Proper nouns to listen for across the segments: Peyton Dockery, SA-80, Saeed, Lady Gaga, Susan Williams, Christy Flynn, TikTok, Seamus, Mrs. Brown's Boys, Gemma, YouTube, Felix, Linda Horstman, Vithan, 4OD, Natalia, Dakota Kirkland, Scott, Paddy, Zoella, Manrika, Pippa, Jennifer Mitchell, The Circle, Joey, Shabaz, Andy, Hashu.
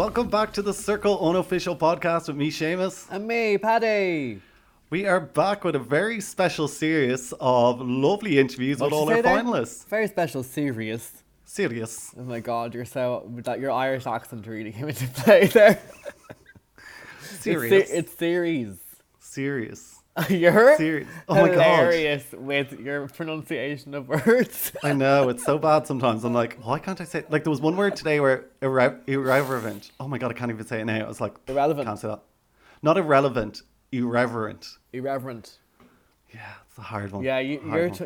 Welcome back to The Circle unofficial podcast with me, Seamus. And me, Paddy. We are back with a very special series of lovely interviews with all our finalists. Very special series. Serious. Oh my God, you're so... That your Irish accent really came into play there. Serious. It's series. Serious. You're serious. Oh my God. Hilarious with your pronunciation of words. I know, it's so bad sometimes. I'm like, why can't I say it? Like, there was one word today where irreverent. Oh my God, I can't even say it now. I was like, irrelevant. Can't say that. Not irrelevant, irreverent. Yeah, it's a hard one. Yeah,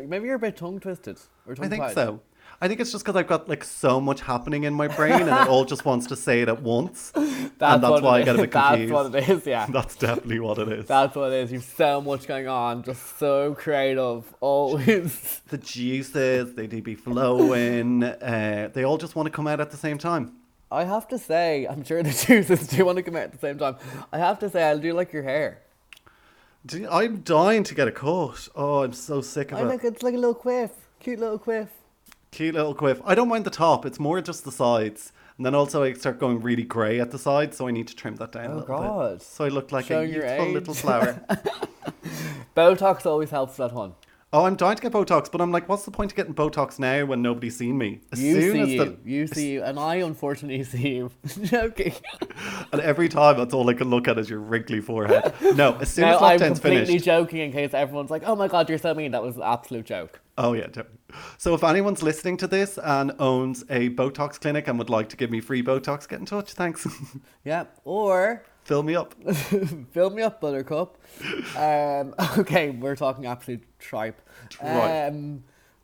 maybe you're a bit tongue twisted. Or tongue-tied. I think so. I think it's just because I've got like so much happening in my brain and it all just wants to say it at once. That's why I get a bit confused. That's what it is, yeah. That's definitely what it is. That's what it is. You've so much going on, just so creative, always. The juices, they do be flowing. They all just want to come out at the same time. I have to say, I'm sure the juices do want to come out at the same time. I have to say, I do like your hair. I'm dying to get a cut. Oh, I'm so sick of it. It's like a little quiff. Cute little quiff. I don't mind the top. It's more just the sides. And then also I start going really grey at the sides, so I need to trim that down a little bit. So I look like a youthful little flower. Botox always helps that one. Oh, I'm dying to get Botox, but I'm like, what's the point of getting Botox now when nobody's seen me? You see you, and I unfortunately see you. Joking. And every time, that's all I can look at is your wrinkly forehead. No, as soon as lockdown's finished. I'm completely joking in case everyone's like, oh my God, you're so mean. That was an absolute joke. Oh yeah, definitely. So if anyone's listening to this and owns a Botox clinic and would like to give me free Botox, get in touch. Thanks. Yeah, or... Fill me up. Fill me up, buttercup. Okay, we're talking absolute tripe.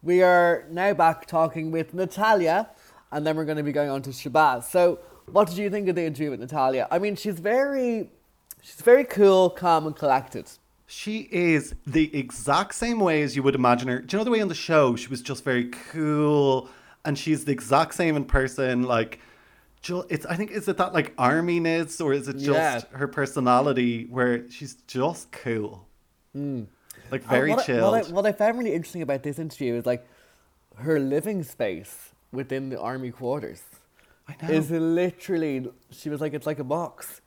We are now back talking with Natalia, and then we're going to be going on to Shabaz. So what did you think of the interview with Natalia? I mean, she's very cool, calm and collected. She is the exact same way as you would imagine her. Do you know the way on the show? She was just very cool, and she's the exact same in person, like... Is it that like arminess, or is it just her personality where she's just cool, like very chilled? What I found really interesting about this interview is like her living space within the army quarters. I know. Is literally, she was like, it's like a box,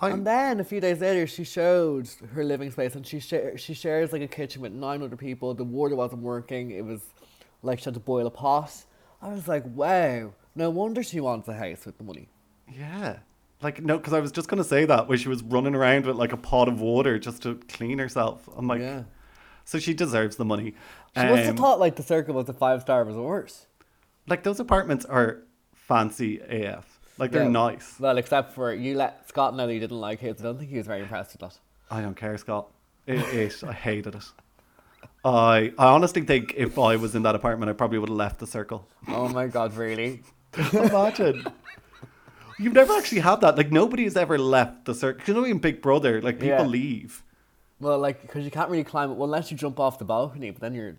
and then a few days later she showed her living space, and she shares like a kitchen with 900 people. The water wasn't working; it was like she had to boil a pot. I was like, wow. No wonder she wants a house with the money. Yeah. Like, no, because I was just going to say that, where she was running around with, like, a pot of water just to clean herself. I'm like, yeah. So she deserves the money. She must have thought, like, The Circle was a 5-star resort. Like, those apartments are fancy AF. Like, they're nice. Well, except for you let Scott know that you didn't like his. I don't think he was very impressed with that. I don't care, Scott. I hated it. I honestly think if I was in that apartment, I probably would have left The Circle. Oh, my God, really? Imagine. You've never actually had that. Like, nobody has ever left The Circle. You know, in Big Brother, like, people leave. Well, like, because you can't really climb it unless you jump off the balcony, but then you're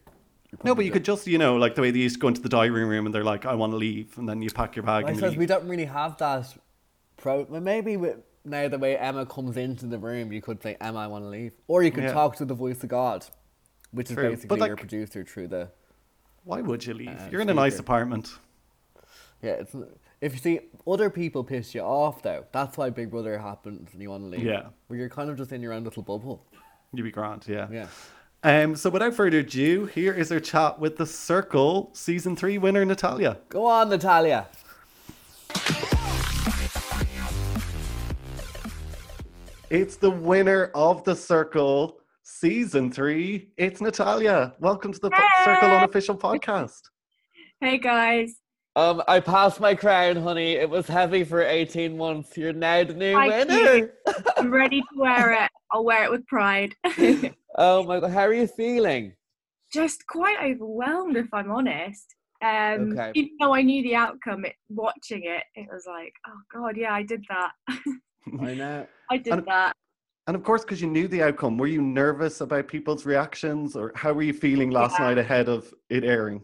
no, but you could just, you know, like the way they used to go into the diary room and they're like, I want to leave, and then you pack your bag and you leave. We don't really have that now the way Emma comes into the room, you could say, Emma, I want to leave. Or you could talk to the voice of God, which is basically like, your producer through the... Why would you leave? You're in a nice apartment. Yeah, if you see other people piss you off, though, that's why Big Brother happens and you want to leave. Yeah. Where you're kind of just in your own little bubble. You'd be grand, yeah. Yeah. So without further ado, here is our chat with The Circle Season 3 winner, Natalia. Go on, Natalia. It's the winner of The Circle Season 3. It's Natalia. Welcome to the Circle unofficial podcast. Hey, guys. I passed my crown, honey. It was heavy for 18 months. You're now the new winner. I'm ready to wear it. I'll wear it with pride. Oh my God, how are you feeling? Just quite overwhelmed, if I'm honest. Okay. Even though I knew the outcome, watching it, it was like, oh God, yeah, I did that. I know. I did that. And of course, because you knew the outcome, were you nervous about people's reactions, or how were you feeling last night ahead of it airing?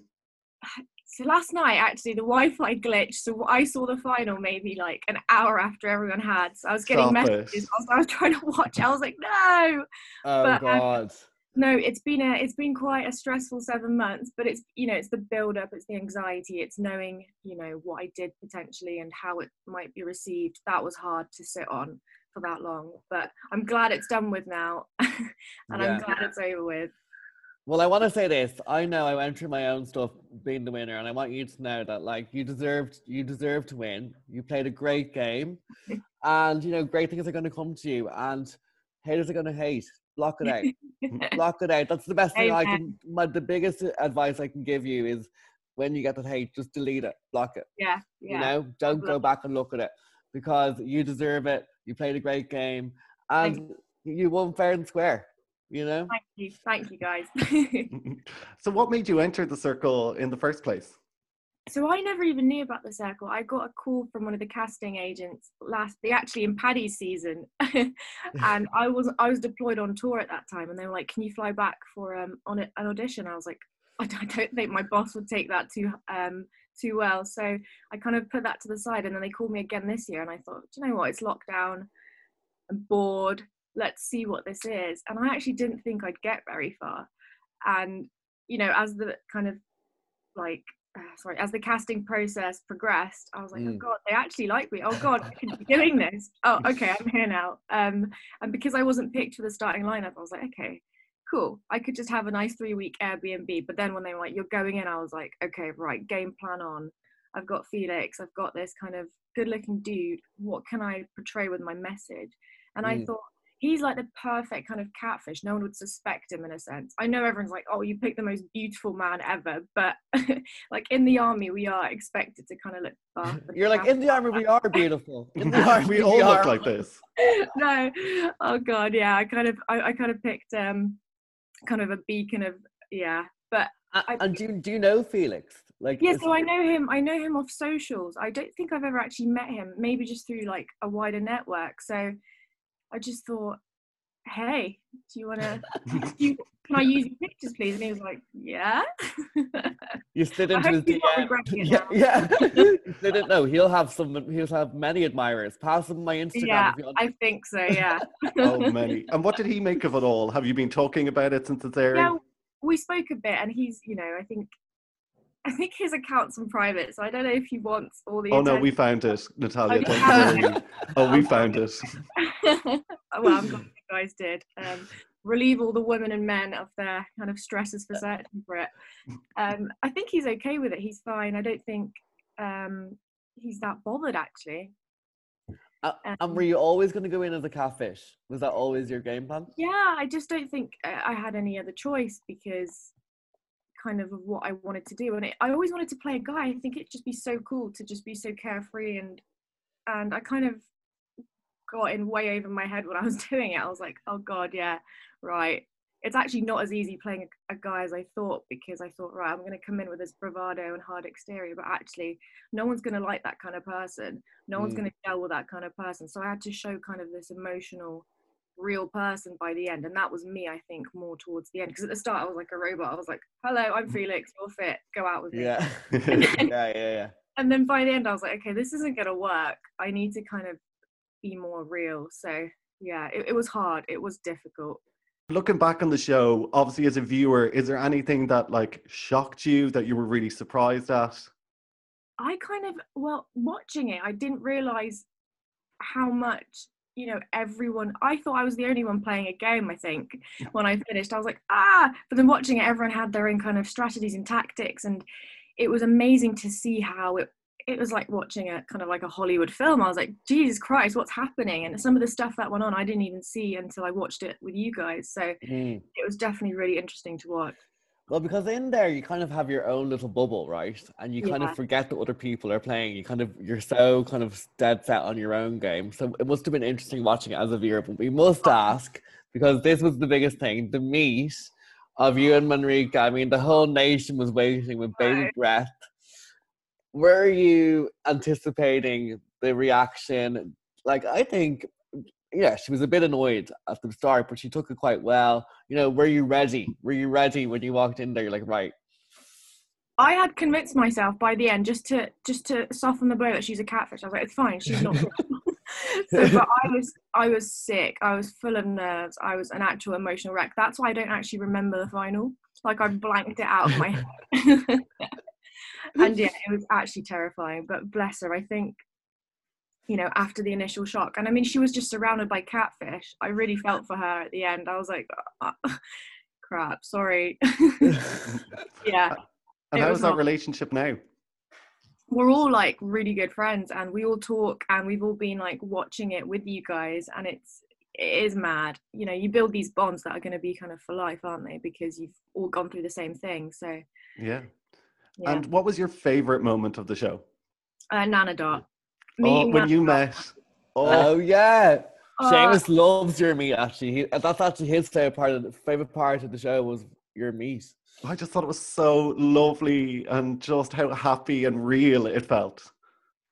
So last night, actually, the Wi-Fi glitched. So I saw the final maybe like an hour after everyone had. So I was getting messages. I was trying to watch. I was like, no. Oh, God. No, it's been quite a stressful 7 months, but it's, you know, it's the build up, it's the anxiety, it's knowing, you know, what I did potentially and how it might be received. That was hard to sit on for that long, but I'm glad it's done with now. And I'm glad it's over with. Well, I want to say this. I know I went through my own stuff being the winner, and I want you to know that, like, you deserved to win. You played a great game, and, you know, great things are going to come to you, and haters are going to hate. Block it out. Block it out. That's the best thing. Amen. The biggest advice I can give you is when you get that hate, just delete it, block it. Yeah. You know, don't go back and look at it, because you deserve it. You played a great game, and you won fair and square, you know? Thank you guys. So what made you enter The Circle in the first place? So I never even knew about The Circle. I got a call from one of the casting agents actually in Paddy's season, and I was deployed on tour at that time, and they were like, "Can you fly back for an audition?" I was like, "I don't think my boss would take that too well." So I kind of put that to the side, and then they called me again this year, and I thought, "Do you know what? It's lockdown. I'm bored. Let's see what this is." And I actually didn't think I'd get very far, and, you know, as the kind of like. As the casting process progressed, I was like, oh God, they actually like me. Oh God, I could be doing this. Oh, okay, I'm here now. And because I wasn't picked for the starting lineup, I was like, okay, cool. I could just have a nice 3-week Airbnb. But then when they were like, you're going in, I was like, okay, right, game plan on. I've got Felix. I've got this kind of good-looking dude. What can I portray with my message? And I thought, he's like the perfect kind of catfish. No one would suspect him, in a sense. I know everyone's like, oh, you picked the most beautiful man ever. But like in the army, we are expected to kind of look back. You're like, in the army, we are beautiful. In the army, we all look like this. No. Oh, God. Yeah. I kind of picked kind of a beacon of, yeah. But do you know Felix? Like, yeah, so I know him off socials. I don't think I've ever actually met him. Maybe just through like a wider network. So I just thought, hey, do you want to, can I use your pictures, please? And he was like, yeah. You slid into his DM. No, he'll have many admirers. Pass him my Instagram. Yeah, if you want. I think so, yeah. Oh, many. And what did he make of it all? Have you been talking about it since it's airing? Yeah, we spoke a bit, and he's, you know, I think his account's in private, so I don't know if he wants all the... Oh, attention. No, we found it, Natalia. We found it. Well, I'm glad you guys did. Relieve all the women and men of their kind of stresses for searching for it. I think he's okay with it. He's fine. I don't think he's that bothered, actually. And were you always going to go in as a catfish? Was that always your game plan? Yeah, I just don't think I had any other choice, because... kind of what I wanted to do, and I always wanted to play a guy. I think it'd just be so cool to just be so carefree, and I kind of got in way over my head when I was doing it. I was like, oh God, yeah, right, it's actually not as easy playing a guy as I thought, because I thought, right, I'm going to come in with this bravado and hard exterior, but actually no one's going to like that kind of person, no one's going to deal with that kind of person. So I had to show kind of this emotional real person by the end, and that was me, I think, more towards the end, because at the start I was like a robot. I was like, hello, I'm Felix, you're fit, go out with me. Yeah. yeah. And then by the end I was like, okay, this isn't gonna work, I need to kind of be more real. So yeah, it was hard, it was difficult. Looking back on the show, obviously as a viewer, is there anything that like shocked you, that you were really surprised at? I kind of, well, watching it, I didn't realise how much, you know, everyone, I thought I was the only one playing a game, I think, when I finished. I was like, but then watching it, everyone had their own kind of strategies and tactics, and it was amazing to see how it was like watching a kind of like a Hollywood film. I was like, Jesus Christ, what's happening? And some of the stuff that went on, I didn't even see until I watched it with you guys. So it was definitely really interesting to watch. Well, because in there, you kind of have your own little bubble, right? And you kind of forget that other people are playing. You're so kind of dead set on your own game. So it must have been interesting watching it as a viewer. But we must ask, because this was the biggest thing, the meat of you and Manrika. I mean, the whole nation was waiting with bated breath. Were you anticipating the reaction? Like, I think, yeah, she was a bit annoyed at the start, but she took it quite well. You know, were you ready? Were you ready when you walked in there? You're like, right. I had convinced myself by the end, just to soften the blow that she's a catfish. I was like, it's fine, she's not. So, but I was sick. I was full of nerves. I was an actual emotional wreck. That's why I don't actually remember the final. Like, I blanked it out of my head. And yeah, it was actually terrifying. But bless her, I think, you know, after the initial shock, and I mean, she was just surrounded by catfish. I really felt for her at the end. I was like, oh, crap, sorry. Yeah. And how is that relationship now? We're all like really good friends, and we all talk, and we've all been like watching it with you guys, and it is mad. You know, you build these bonds that are going to be kind of for life, aren't they? Because you've all gone through the same thing. So yeah. And what was your favorite moment of the show? Nana Dot. When you met. Oh yeah. Seamus loves your meat, actually. That's actually his favorite part of the show was your meat. I just thought it was so lovely, and just how happy and real it felt.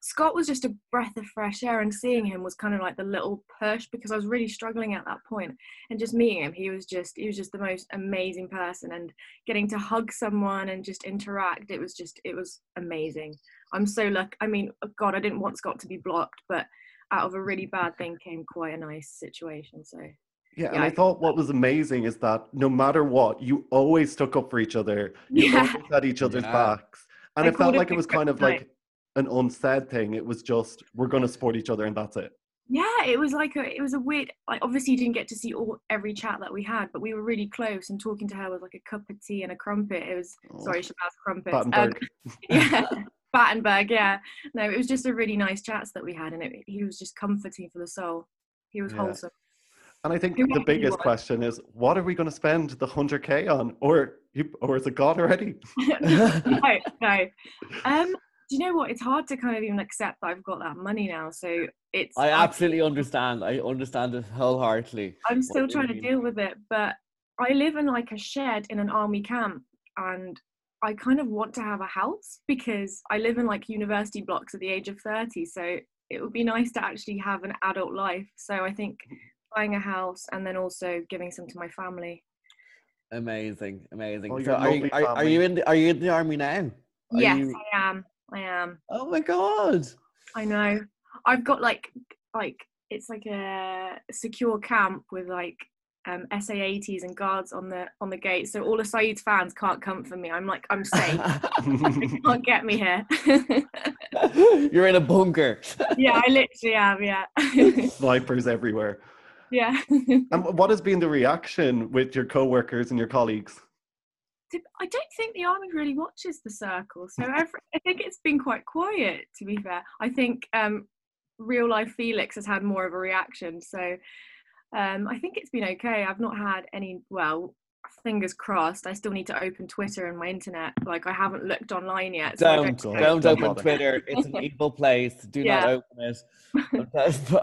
Scott was just a breath of fresh air, and seeing him was kind of like the little push, because I was really struggling at that point. And just meeting him, he was just the most amazing person, and getting to hug someone and just interact, it was amazing. I'm so lucky. I mean, God, I didn't want Scott to be blocked, but out of a really bad thing came quite a nice situation, so... Yeah, and I thought what was amazing is that no matter what, you always stuck up for each other. You always had each other's backs. And it felt like it was kind of like an unsaid thing. It was just, we're going to support each other and that's it. Yeah, it was like it was a weird, like, obviously you didn't get to see every chat that we had, but we were really close, and talking to her was like a cup of tea and a crumpet. It was, sorry, Shabaz crumpets. Battenberg. Yeah, Battenberg, yeah. No, it was just a really nice chats that we had, and he was just comforting for the soul. He was wholesome. And I think the biggest question is, what are we going to spend the 100k on? Or is it gone already? No. Do you know what? It's hard to kind of even accept that I've got that money now. So it's... I absolutely understand. I understand it wholeheartedly. I'm still trying to deal with it. But I live in like a shed in an army camp. And I kind of want to have a house, because I live in like university blocks at the age of 30. So it would be nice to actually have an adult life. So I think... buying a house, and then also giving some to my family. Amazing. Oh, so are you in the army now? Yes, I am. Oh my God. I know. I've got like it's like a secure camp with like SA-80s and guards on the gate, so all of Saeed's fans can't come for me. I'm like, I'm safe. They can't get me here. You're in a bunker. Yeah, I literally am. Yeah. Snipers everywhere. Yeah. And what has been the reaction with your co-workers and your colleagues? I don't think the army really watches The Circle, so I think it's been quite quiet, to be fair. I think real life Felix has had more of a reaction, so I think it's been okay. I've not had any, well, fingers crossed. I still need to open Twitter and my internet. Like, I haven't looked online yet. So don't open Twitter. It's an evil place. Do not open it.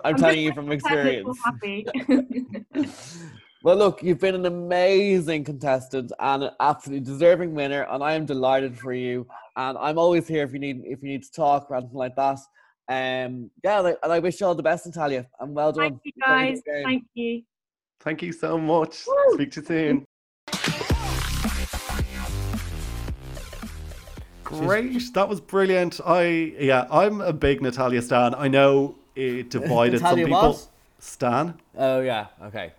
I'm telling you from experience. Happy. Well, look, you've been an amazing contestant and an absolutely deserving winner, and I am delighted for you. And I'm always here if you need to talk or anything like that. And I wish you all the best, Natalia, and well done. Thank you, guys. Thank you. Thank you so much. Woo! Speak to you soon. Great, that was brilliant. I'm a big Natalia stan. I know it divided some people. What? Stan. Oh yeah, okay.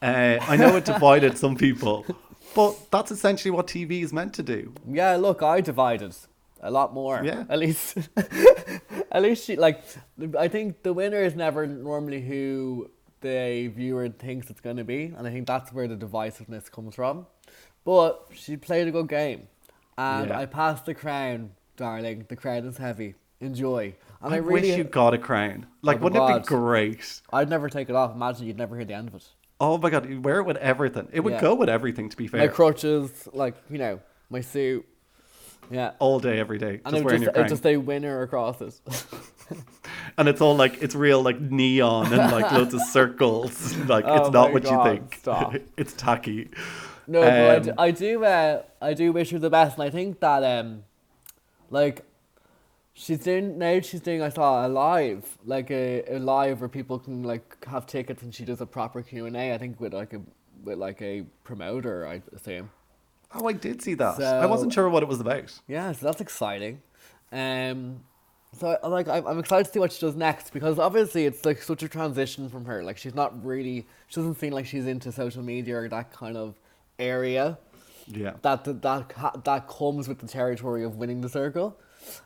I know it divided some people, but that's essentially what TV is meant to do. Yeah, look, I divided a lot more. Yeah, at least. At least she, like, I think the winner is never normally who the viewer thinks it's going to be. And I think that's where the divisiveness comes from. But she played a good game. And I passed the crown, darling. The crown is heavy. Enjoy. And I really wish you got a crown. Like, wouldn't it be great? I'd never take it off. Imagine you'd never hear the end of it. Oh, my God. You'd wear it with everything. It would go with everything, to be fair. My crutches, like, you know, my suit. Yeah. All day, every day. And it would just say winner across it. And it's all like, it's real like neon and like loads of circles. Like, oh, it's not what you think. Stop. It's tacky. No, but I do wish her the best. And I think that, like, she's doing, I saw a live, like a live where people can like have tickets, and she does a proper Q&A, I think with like a promoter, I assume. Oh, I did see that. So, I wasn't sure what it was about. Yeah, so that's exciting. So, like, I'm excited to see what she does next, because obviously it's, like, such a transition from her. Like, she's not really... She doesn't seem like she's into social media or that kind of area. Yeah. That comes with the territory of winning The Circle.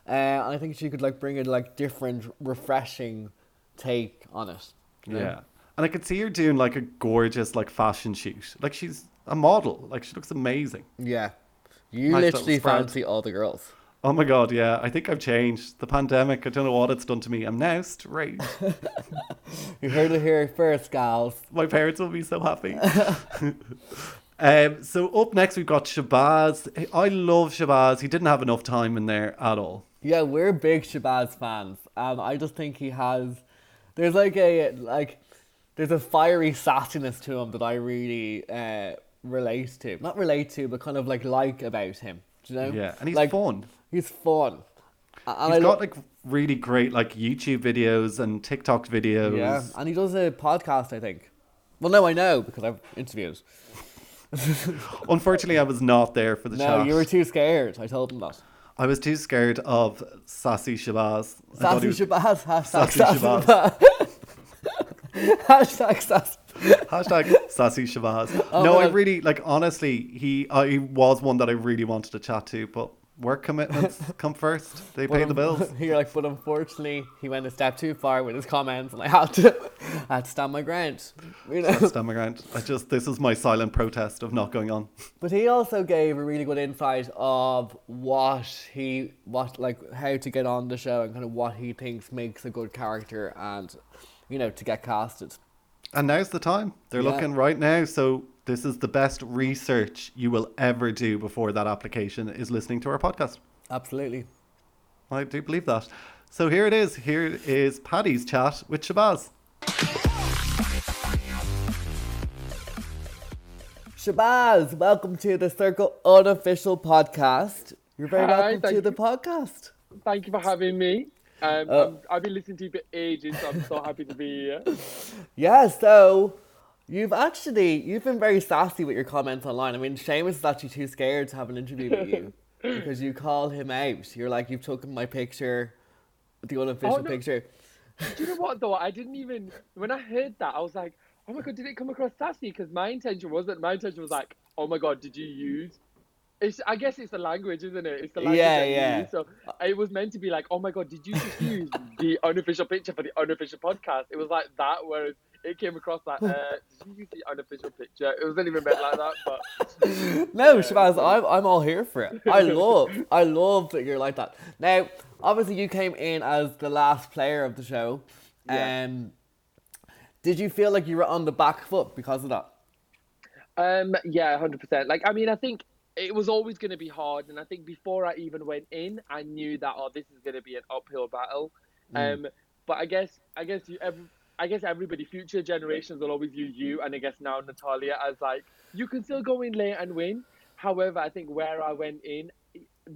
And I think she could, like, bring in, like, different, refreshing take on it. Yeah. Know? And I could see her doing, like, a gorgeous, like, fashion shoot. Like, she's a model. Like, she looks amazing. Yeah. You nice literally fancy all the girls. Oh my God, yeah. I think I've changed. The pandemic, I don't know what it's done to me. I'm now straight. You heard it here first, gals. My parents will be so happy. So up next, we've got Shabaz. I love Shabaz. He didn't have enough time in there at all. Yeah, we're big Shabaz fans. I just think he has... There's like a... There's a fiery sassiness to him that I really relate to. Not relate to, but kind of like about him. Do you know? Yeah, and he's like, fun. He's fun. He's got like really great like YouTube videos and TikTok videos. Yeah, and he does a podcast, I think. Well, no, I know because I've interviewed. Unfortunately, I was not there for the chat. No, you were too scared. I told him that. I was too scared of Sassy Shabaz. Sassy Shabaz. Sassy Shabaz. Hashtag Sassy. Hashtag Sassy Shabaz. Oh, no, I really, like, honestly, he was one that I really wanted to chat to, but work commitments come first. They pay the bills. You're like, but unfortunately, he went a step too far with his comments, and I had to stand my ground. You know? Stand my ground. This is my silent protest of not going on. But he also gave a really good insight of how to get on the show and kind of what he thinks makes a good character and, you know, to get casted. And now's the time. They're looking right now. So this is the best research you will ever do before that application is listening to our podcast. Absolutely. I do believe that. So here it is. Here is Paddy's chat with Shabaz. Shabaz, welcome to the Circle Unofficial Podcast. You're very welcome to the podcast. Thank you for having me. I've been listening to you for ages, so I'm so happy to be here. Yeah, so you've been very sassy with your comments online. I mean, Seamus is actually too scared to have an interview with you because you call him out. You're like, you've taken my picture, the unofficial picture. Do you know what though? I didn't even, when I heard that, I was like, oh my God, did it come across sassy? Because my intention was like, oh my God, did you use? I guess it's the language, isn't it? It's the language that you use. So it was meant to be like, oh my God, did you just use the unofficial picture for the unofficial podcast? It was like that, whereas it came across like, did you use the unofficial picture? It wasn't even meant like that, but... No, Shabaz, I'm all here for it. I love that you're like that. Now, obviously you came in as the last player of the show. Yeah. Did you feel like you were on the back foot because of that? Yeah, 100%. Like, I mean, I think... It was always going to be hard, and I think before I even went in, I knew that this is going to be an uphill battle. But I guess everybody, future generations will always view you, and I guess now Natalia, as like you can still go in late and win. However, I think where I went in,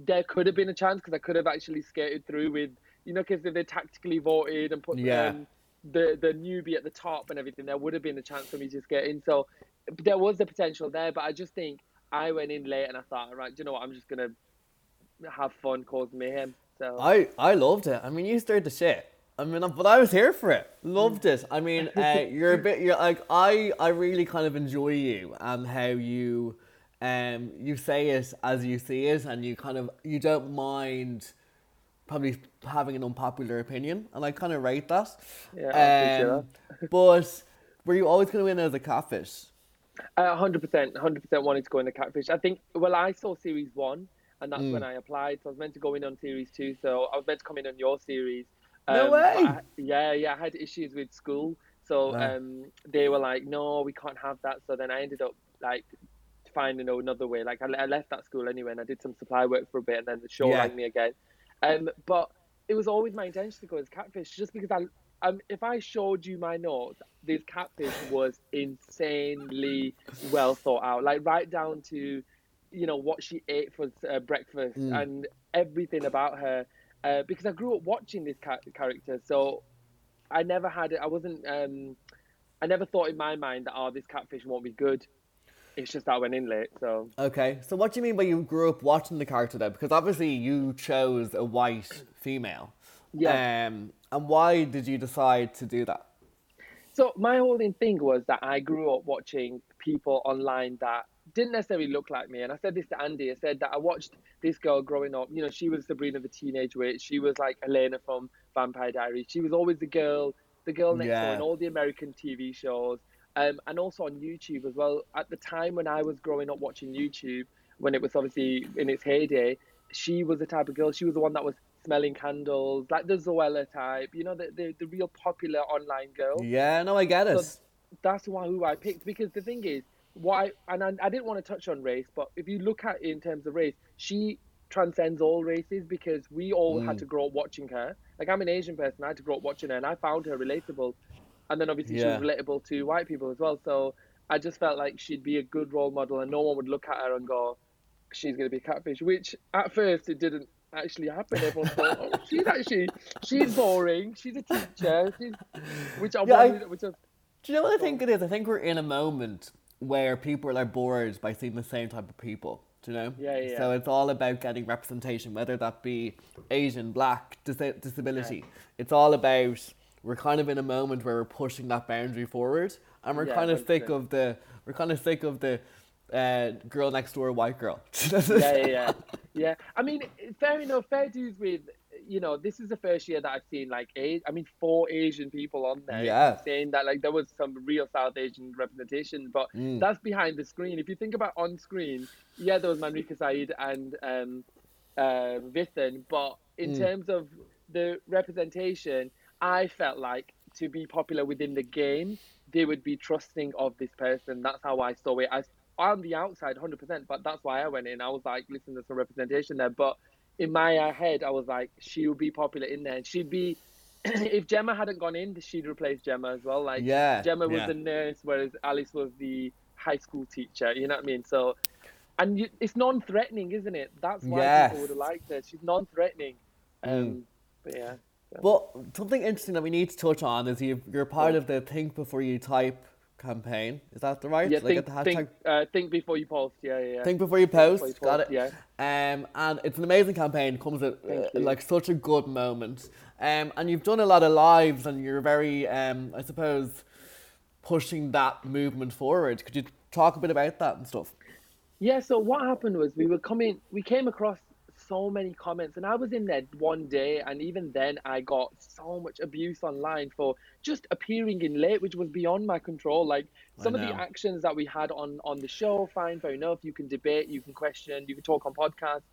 there could have been a chance because I could have actually skated through with, you know, because if they tactically voted and put the newbie at the top and everything, there would have been a chance for me to skate in. So there was the potential there, but I just think. I went in late and I thought, right, do you know what? I'm just going to have fun causing mayhem. So I loved it. I mean, you stirred the shit. I mean, but I was here for it. Loved it. I mean, you're like, I really kind of enjoy you and how you you say it as you see it and you don't mind probably having an unpopular opinion. And I kind of rate that. Yeah, but were you always going to win as a catfish? 100% wanted to go in the catfish. I think, well, I saw series 1 and that's when I applied. So I was meant to go in on series 2. So I was meant to come in on your series. No way. I had issues with school. So they were like, no, we can't have that. So then I ended up like finding another way. Like I left that school anyway and I did some supply work for a bit and then the show rang me again. But it was always my intention to go as catfish just because if I showed you my notes, this catfish was insanely well thought out. Like right down to, you know, what she ate for breakfast and everything about her. Because I grew up watching this character, so I never had it. I wasn't. I never thought in my mind that this catfish won't be good. It's just that I went in late. So okay. So what do you mean by you grew up watching the character though? Because obviously you chose a white female. Yeah. And why did you decide to do that? So my whole thing was that I grew up watching people online that didn't necessarily look like me. And I said this to Andy. I said that I watched this girl growing up. You know, she was Sabrina the Teenage Witch. She was like Elena from Vampire Diaries. She was always the girl next door in all the American TV shows. And also on YouTube as well. At the time when I was growing up watching YouTube, when it was obviously in its heyday, she was the type of girl. She was the one that was smelling candles, like the Zoella type. You know, the real popular online girl. Yeah, no, I get it. So that's who I picked. Because the thing is, I didn't want to touch on race, but if you look at it in terms of race, she transcends all races because we all had to grow up watching her. Like, I'm an Asian person, I had to grow up watching her, and I found her relatable. And then obviously she was relatable to white people as well. So I just felt like she'd be a good role model and no one would look at her and go, she's going to be catfish, which at first it didn't actually happen. Everyone thought, oh, she's boring, she's a teacher, do you know what I think it is? I think we're in a moment where people are bored by seeing the same type of people, do you know? Yeah. So it's all about getting representation, whether that be Asian, black, disability. Yeah. It's all about, we're kind of in a moment where we're pushing that boundary forward, and we're kind of sick of the girl next door, white girl. Yeah. I mean, fair enough, fair dues with, you know, this is the first year that I've seen like 4 Asian people on there saying that like there was some real South Asian representation, but that's behind the screen. If you think about on screen, there was Manrika, Saeed and Vithan, but in terms of the representation, I felt like to be popular within the game, they would be trusting of this person. That's how I saw it. On the outside, 100%, but that's why I went in. I was like, listen, there's some representation there. But in my head, I was like, she'll be popular in there. And she'd be, if Gemma hadn't gone in, she'd replace Gemma as well. Like, Gemma was the nurse, whereas Alice was the high school teacher. You know what I mean? So, it's non-threatening, isn't it? That's why people would have liked her. She's non-threatening. But yeah. Well, something interesting that we need to touch on is you're part of the Think Before You Type campaign. Is that the right? Yeah, like the hashtag? Think Before You Post. Yeah. Think Before You Post. Got it. Yeah. And it's an amazing campaign. It comes at like such a good moment. And you've done a lot of lives, and you're very, I suppose, pushing that movement forward. Could you talk a bit about that and stuff? Yeah. So what happened was we came across so many comments, and I was in there one day, and even then I got so much abuse online for just appearing in late, which was beyond my control. Like some of the actions that we had on the show, fine, fair enough, you can debate, you can question, you can talk on podcasts,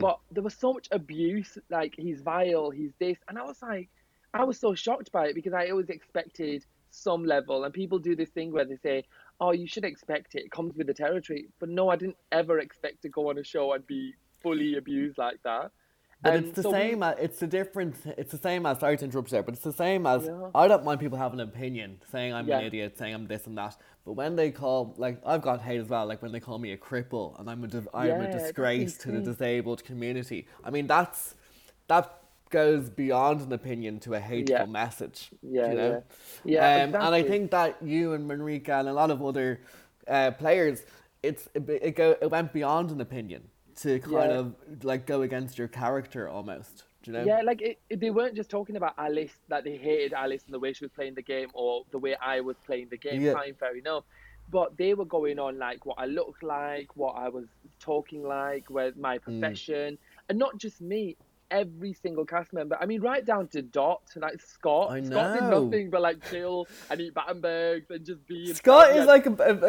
but there was so much abuse, like he's vile, he's this, and I was so shocked by it because I always expected some level, and people do this thing where they say, oh, you should expect it, it comes with the territory, but no, I didn't ever expect to go on a show and be fully abused like that. But it's the same as I don't mind people having an opinion, saying I'm an idiot, saying I'm this and that, but when they call, like I've got hate as well, like when they call me a cripple and I'm a disgrace to the disabled community. I mean, that goes beyond an opinion to a hateful message. You know? Exactly. And I think that you and Manrika and a lot of other players, it went beyond an opinion to kind of like go against your character almost, do you know? Yeah, like they weren't just talking about Alice, that they hated Alice and the way she was playing the game or the way I was playing the game, fine, fair enough. But they were going on like what I looked like, what I was talking like, where my profession, and not just me, every single cast member. I mean, right down to Dot, like Scott. I know. Scott did nothing but like chill and eat Battenbergs and just be... Scott is like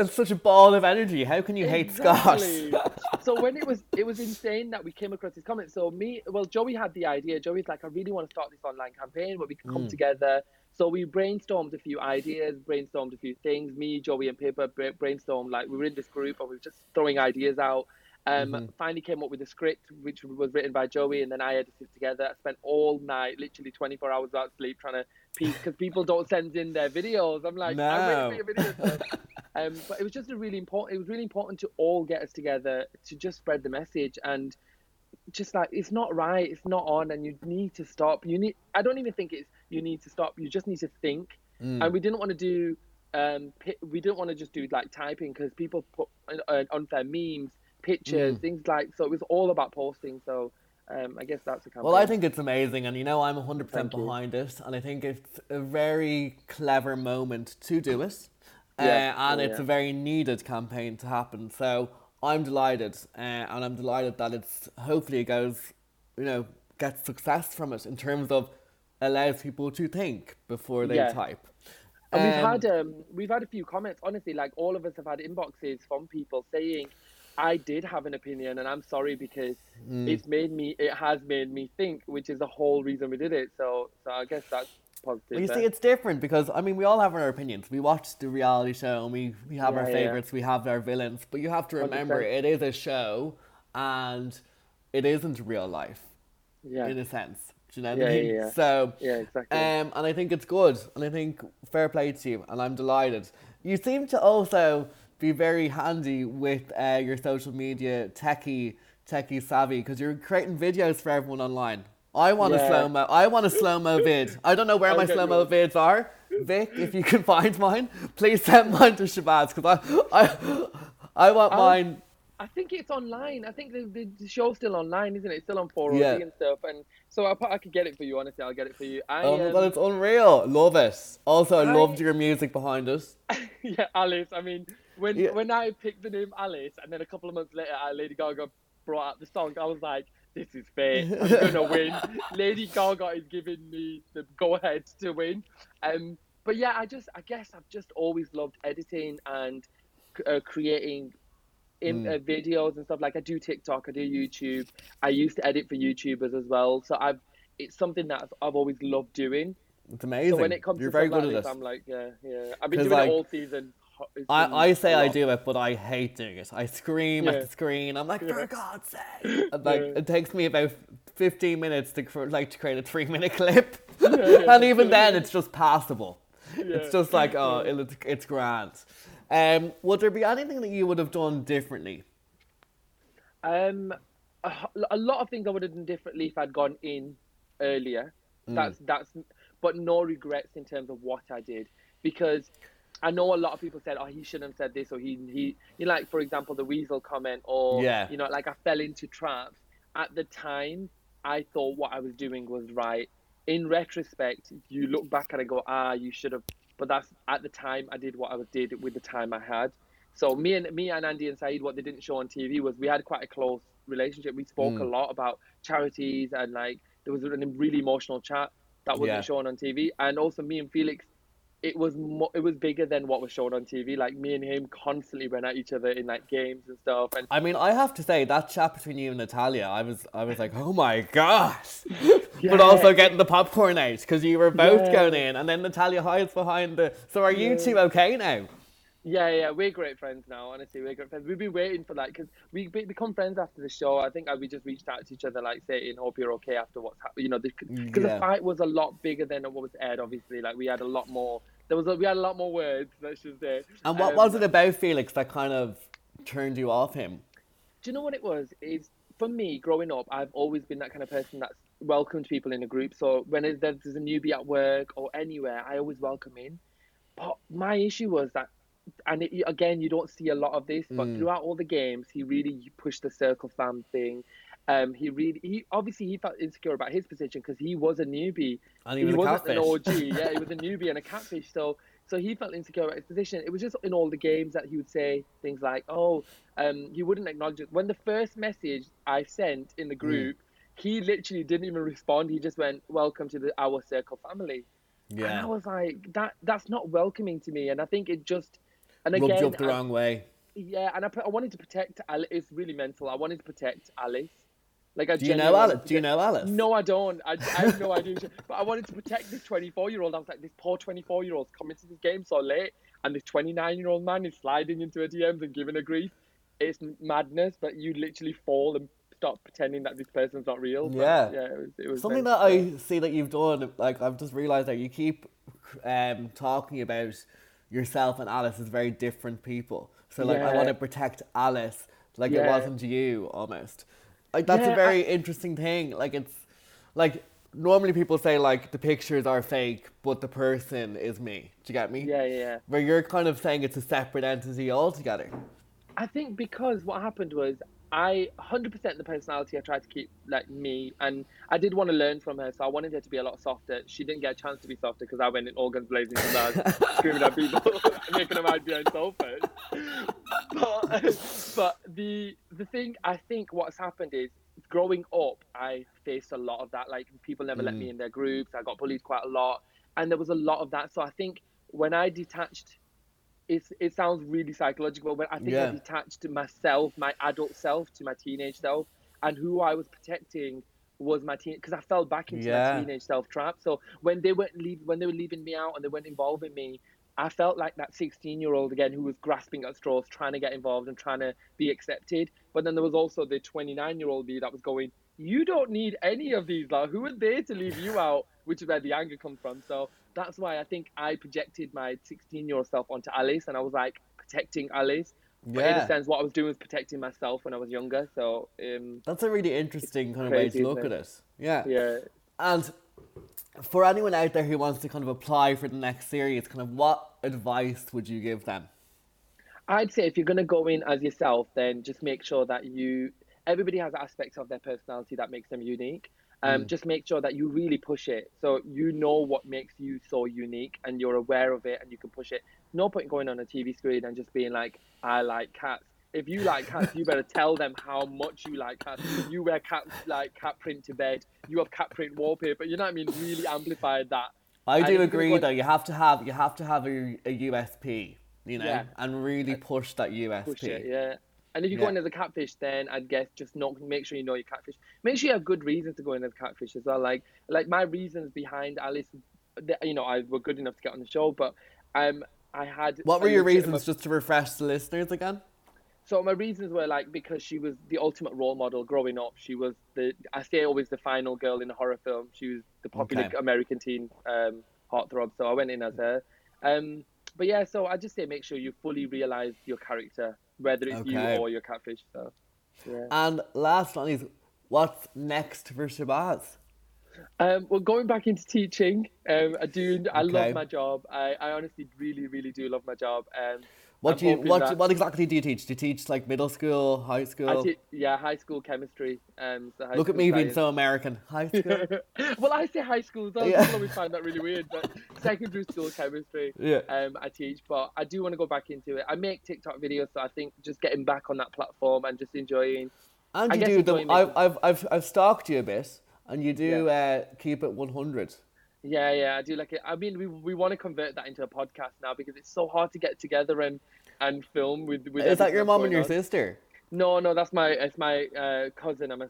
such a ball of energy. How can you hate Scott? So when it was insane that we came across this comment. So Joey had the idea. Joey's like, I really want to start this online campaign where we can come together. So we brainstormed a few ideas, brainstormed a few things. Me, Joey and Pippa brainstormed, like we were in this group and we were just throwing ideas out. Finally came up with a script which was written by Joey, and then I edited it together. I spent all night, literally 24 hours without sleep, trying to piece, because people don't send in their videos. I'm like, no. I'm waiting for your videos. But it was just really important to all get us together to just spread the message, and just like, it's not right, it's not on, and you need to stop. I don't even think it's you need to stop. You just need to think. And we didn't want to do. We didn't want to just do like typing, because people put unfair memes, pictures, things like, so it was all about posting. So I guess that's a campaign. Well, I think it's amazing, and you know I'm 100% behind it, and I think it's a very clever moment to do it, it's a very needed campaign to happen. So I'm delighted, and I'm delighted that it's hopefully goes, gets success from it in terms of allows people to think before they type. And we've had a few comments. Honestly, like all of us have had inboxes from people saying, I did have an opinion, and I'm sorry because it has made me think, which is the whole reason we did it. So I guess that's positive. Well, you see, it's different because, I mean, we all have our opinions. We watch the reality show and we have our favourites, we have our villains, but you have to remember 100%. It is a show and it isn't real life in a sense. Do you know what I mean? Yeah. So, exactly. And I think it's good, and I think fair play to you, and I'm delighted. You seem to also be very handy with your social media techie savvy, because you're creating videos for everyone online. I want a slow-mo. I want a slow-mo vid. I don't know where my slow-mo vids are. Vic, if you can find mine, please send mine to Shabaz, because I want mine. I think it's online. I think the show's still online, isn't it? It's still on 4OD and stuff. And so I could get it for you, honestly. I'll get it for you. Oh my God, it's unreal. Love it. Also, I loved your music behind us. Yeah, Alice. I mean, when I picked the name Alice, and then a couple of months later, Lady Gaga brought out the song, I was like, this is fate. I'm going to win. Lady Gaga is giving me the go-ahead to win. But yeah, I guess I've just always loved editing and creating videos and stuff. Like I do TikTok, I do YouTube. I used to edit for YouTubers as well. So it's something that I've always loved doing. It's amazing. So when it comes to stuff like this, I'm like, I've been doing it all season. I say I do it, but I hate doing it. I scream at the screen. I'm like, for God's sake! I'm like, it takes me about 15 minutes to create a 3-minute clip, and even then, it's just passable. Yeah. It's just like, it's grand. Would there be anything that you would have done differently? A lot of things I would have done differently if I'd gone in earlier. That's, but no regrets in terms of what I did, because I know a lot of people said, oh, he shouldn't have said this, or he like, for example, the weasel comment, or, like I fell into traps. At the time, I thought what I was doing was right. In retrospect, you look back and I go, you should have. But that's, at the time, I did what I did with the time I had. So me and Andy and Saeed, what they didn't show on TV was we had quite a close relationship. We spoke a lot about charities, and like there was a really emotional chat that wasn't shown on TV. And also me and Felix, it was bigger than what was shown on TV. Like me and him constantly went at each other in like games and stuff. And I mean, I have to say that chat between you and Natalia, I was like, oh my gosh, but also getting the popcorn out because you were both going in, and then Natalia hides behind the. So are you two okay now? Yeah, we're great friends now. Honestly, we're great friends. We've been waiting for that because we become friends after the show. I think we just reached out to each other, like saying, "Hope you're okay after what's happened." Because the fight was a lot bigger than what was aired. Obviously, like we had a lot more. We had a lot more words. Let's just say. And what was it about Felix that kind of turned you off him? Do you know what it was? Is for me growing up, I've always been that kind of person that's welcomed people in a group. So when there's a newbie at work or anywhere, I always welcome in. But my issue was that. And again, you don't see a lot of this, but throughout all the games, he really pushed the circle fam thing. He felt insecure about his position because he was a newbie. And he wasn't an OG. Yeah, he was a newbie and a catfish. So he felt insecure about his position. It was just in all the games that he would say things like, he wouldn't acknowledge it. When the first message I sent in the group, he literally didn't even respond. He just went, welcome to our circle family. Yeah. And I was like, that's not welcoming to me. And I think it just... And again, rubbed you up the wrong way. Yeah, and I wanted to protect Alice. It's really mental. I wanted to protect Alice. Like, do you know Alice? No, I don't. I have no idea. But I wanted to protect this 24-year-old. I was like, this poor 24-year-old's coming to this game so late, and this 29-year-old man is sliding into her DMs and giving her grief. It's madness, but you literally fall and stop pretending that this person's not real. But, it was something mental. That I see that you've done. Like, I've just realised that you keep talking about... yourself and Alice is very different people. So, like, I want to protect Alice. Like, it wasn't you, almost. Like, that's a very interesting thing. Like, it's... Like, normally people say, like, the pictures are fake, but the person is me. Do you get me? Yeah. Where you're kind of saying it's a separate entity altogether. I think because what happened was I 100% the personality I tried to keep like me, and I did want to learn from her, so I wanted her to be a lot softer. She didn't get a chance to be softer because I went in all guns blazing from that, screaming at people, making them out behind sofas. But the thing I think what's happened is, growing up, I faced a lot of that. Like, people never let me in their groups. I got bullied quite a lot, and there was a lot of that. So I think when I detached, it sounds really psychological, but I think I detached myself, my adult self, to my teenage self, and who I was protecting was my teen, because I fell back into my teenage self trap. So when they weren't leaving me out and they weren't involving me, I felt like that 16-year-old again who was grasping at straws, trying to get involved and trying to be accepted. But then there was also the 29-year-old me that was going, you don't need any of these, like, who are they to leave you out? Which is where the anger comes from. So that's why I think I projected my 16-year-old self onto Alice, and I was like protecting Alice. But in a sense, what I was doing was protecting myself when I was younger. So that's a really interesting kind of way to look at it. Yeah. Yeah. And for anyone out there who wants to kind of apply for the next series, kind of what advice would you give them? I'd say if you're going to go in as yourself, then just make sure that everybody has aspects of their personality that makes them unique. Just make sure that you really push it. So you know what makes you so unique and you're aware of it and you can push it. No point going on a TV screen and just being like, I like cats. If you like cats, you better tell them how much you like cats. You wear cats, like cat print to bed. You have cat print wallpaper. You know what I mean? Really amplify that. I do agree, though. You have to have a USP, you know, and really push that USP. Push it, yeah. And if you go in as a catfish, then I'd guess just make sure you know your catfish. Make sure you have good reasons to go in as a catfish as well. Like my reasons behind Alice, you know, I were good enough to get on the show, but I had. What were your reasons, just to refresh the listeners again? So my reasons were like, because she was the ultimate role model growing up. She was the final girl in a horror film. She was the popular American teen heartthrob. So I went in as her. But yeah, so I just say make sure you fully realize your character, whether it's you or your catfish. So, yeah. And last but not least, what's next for Shabaz? Well, going back into teaching, I love my job. I honestly really, really do love my job. What exactly do you teach? Do you teach like middle school, high school? High school chemistry. So high Look school at me science. Being so American. High school. Well, I say high school. Some people always find that really weird. But secondary school chemistry. Yeah. I teach, but I do want to go back into it. I make TikTok videos, so I think just getting back on that platform and just enjoying. And I've stalked you a bit, and you do keep it 100. Yeah, I do like it. I mean, we want to convert that into a podcast now because it's so hard to get together and film with. Is that your mom and your sister? No, it's my cousin and my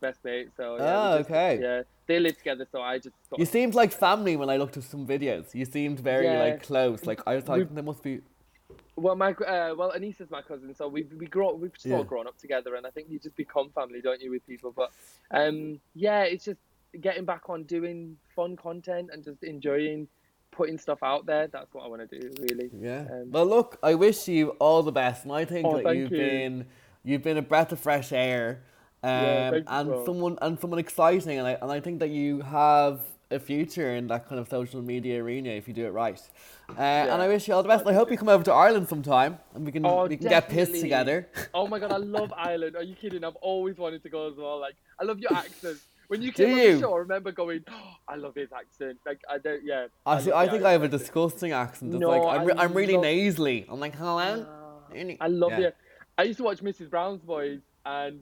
best mate. So yeah, they live together. So I just. You seemed like family when I looked at some videos. You seemed very like close. Like I was like, there must be. Well, my Anissa's my cousin, so we've all grown up together, and I think you just become family, don't you, with people? But it's just getting back on doing fun content and just enjoying putting stuff out there. That's what I want to do, really. Yeah. Well, look, I wish you all the best, and I think that you've been a breath of fresh air, someone exciting, and I think that you have a future in that kind of social media arena if you do it right. And I wish you all the best. And I hope you come over to Ireland sometime and we can get pissed together. Oh my God, I love Ireland. Are you kidding? I've always wanted to go as well. Like, I love your accent. When you came on the show, I remember going, oh, I love his accent. Like, I don't, yeah. I think I have a disgusting accent. It's no, like, I'm really nasally. I'm like, hello? I love it. I used to watch Mrs. Brown's Boys, and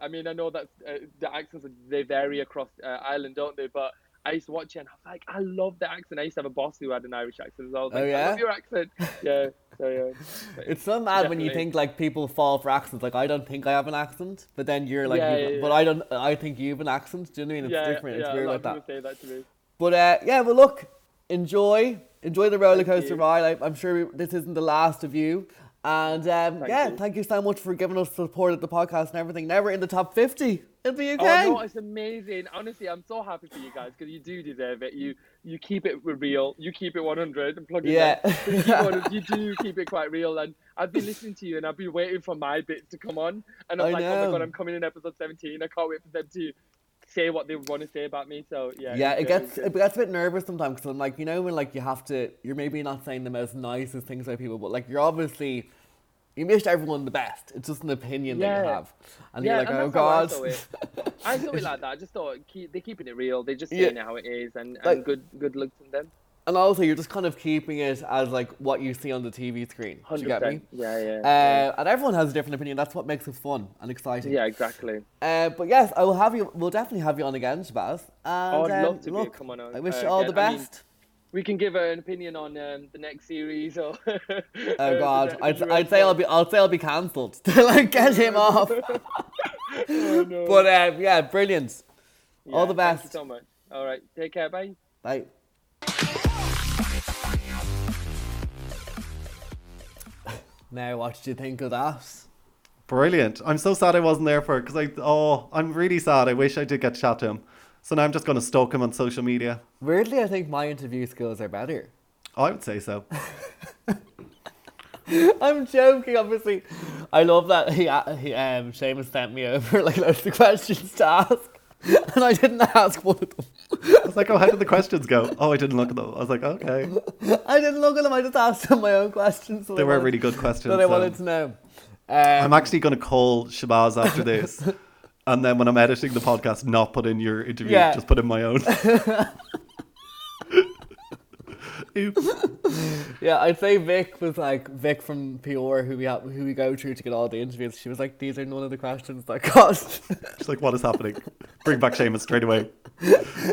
I mean, I know that the accents, they vary across Ireland, don't they? But I used to watch it, and I was like, I love the accent. I used to have a boss who had an Irish accent as well. I was like, I love your accent. Yeah. So, yeah. It's so mad when you think like people fall for accents. Like, I don't think I have an accent, but then you're like, but I think you have an accent. Do you know what I mean? It's different. It's weird like that. Say that to me. But well, look, enjoy the roller coaster ride. I'm sure this isn't the last of you. And thank you so much for giving us support at the podcast and everything. Now we're in the top 50 in the UK. Oh no, it's amazing. Honestly, I'm so happy for you guys because you do deserve it. You keep it real. You keep it 100 and plug it in. You do keep it quite real. And I've been listening to you and I've been waiting for my bits to come on. And I'm like, oh my God, I'm coming in episode 17. I can't wait for them to say what they want to say about me. So it gets a bit nervous sometimes because I'm like, you know, when like you're maybe not saying the most nicest things about people, but like you're obviously you wish everyone the best. It's just an opinion that you have. And you're like, and oh, God. I feel it like that. I just thought they're keeping it real. They're just saying how it is and like, good looks in them. And also, you're just kind of keeping it as like what you see on the TV screen. 100%. Do you get me? Yeah. And everyone has a different opinion. That's what makes it fun and exciting. Yeah, exactly. But yes, I will have you. We'll definitely have you on again, Shabaz. And, I'd love to be come on. I wish you all the best. I mean, we can give her an opinion on the next series or. Oh God, I'd say I'll be cancelled to like get him off. Oh, no. But yeah, brilliant. Yeah, all the best. Thank you so much. All right, take care. Bye. Bye. Now, what did you think of that? Brilliant. I'm so sad I wasn't there for it because I'm really sad. I wish I did get to chat to him. So now I'm just going to stalk him on social media. Weirdly, I think my interview skills are better. Oh, I would say so. I'm joking, obviously. I love that he Seamus sent me over like loads of questions to ask. And I didn't ask one of them. I was like, oh, how did the questions go? Oh, I didn't look at them. I was like, okay. I didn't look at them. I just asked them my own questions. They were really good questions. That I wanted to know. I'm actually going to call Shabaz after this. And then when I'm editing the podcast, not put in your interview. Yeah. Just put in my own. Oops. Yeah, I'd say Vic was like, Vic from PR, who we go to get all the interviews. She was like, these are none of the questions that cost. She's like, what is happening? Bring back Seamus straight away.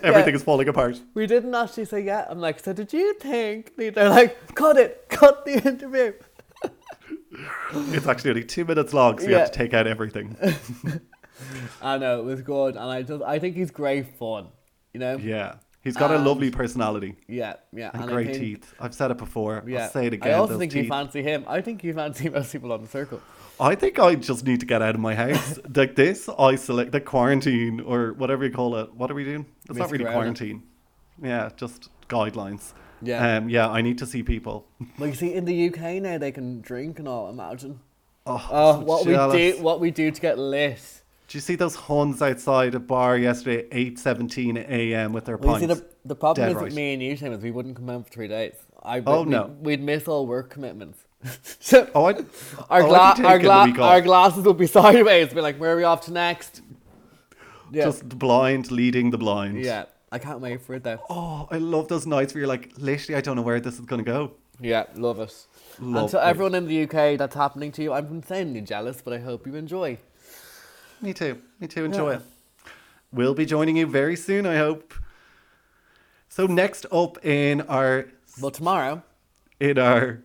Everything is falling apart. We didn't actually say yet. I'm like, so did you think? They're like, cut the interview. It's actually only 2 minutes long, so you have to take out everything. I know, it was good. And I think he's great fun, you know? Yeah. He's got a lovely personality. Yeah. And great teeth. I've said it before. Yeah. I'll say it again. I also think you fancy him. I think you fancy most people on The Circle. I think I just need to get out of my house. Like this, isolate, the quarantine or whatever you call it. What are we doing? It's not really quarantine. Yeah, just guidelines. Yeah. I need to see people. Well, you see, in the UK now, they can drink and all, imagine. Oh, what we do to get lit. Do you see those huns outside a bar yesterday at 8:17 a.m. with their pints? You see, the problem is with me and you, Seamus, we wouldn't come home for 3 days. We'd miss all work commitments. So our glasses would be sideways. We'd be like, where are we off to next? Yeah. Just the blind leading the blind. Yeah, I can't wait for it though. Oh, I love those nights where you're like, literally, I don't know where this is going to go. Yeah, love it. And so everyone in the UK, that's happening to you, I'm insanely jealous, but I hope you enjoy. Me too. Enjoy it. We'll be joining you very soon, I hope. So next up in our... Well, tomorrow. In our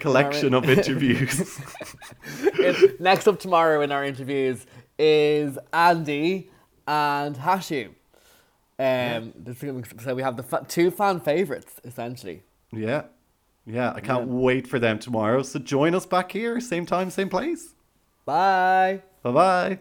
collection of interviews. Next up tomorrow in our interviews is Andy and Hashu. So we have the two fan favourites, essentially. Yeah. Yeah, I can't wait for them tomorrow. So join us back here, same time, same place. Bye. Bye-bye.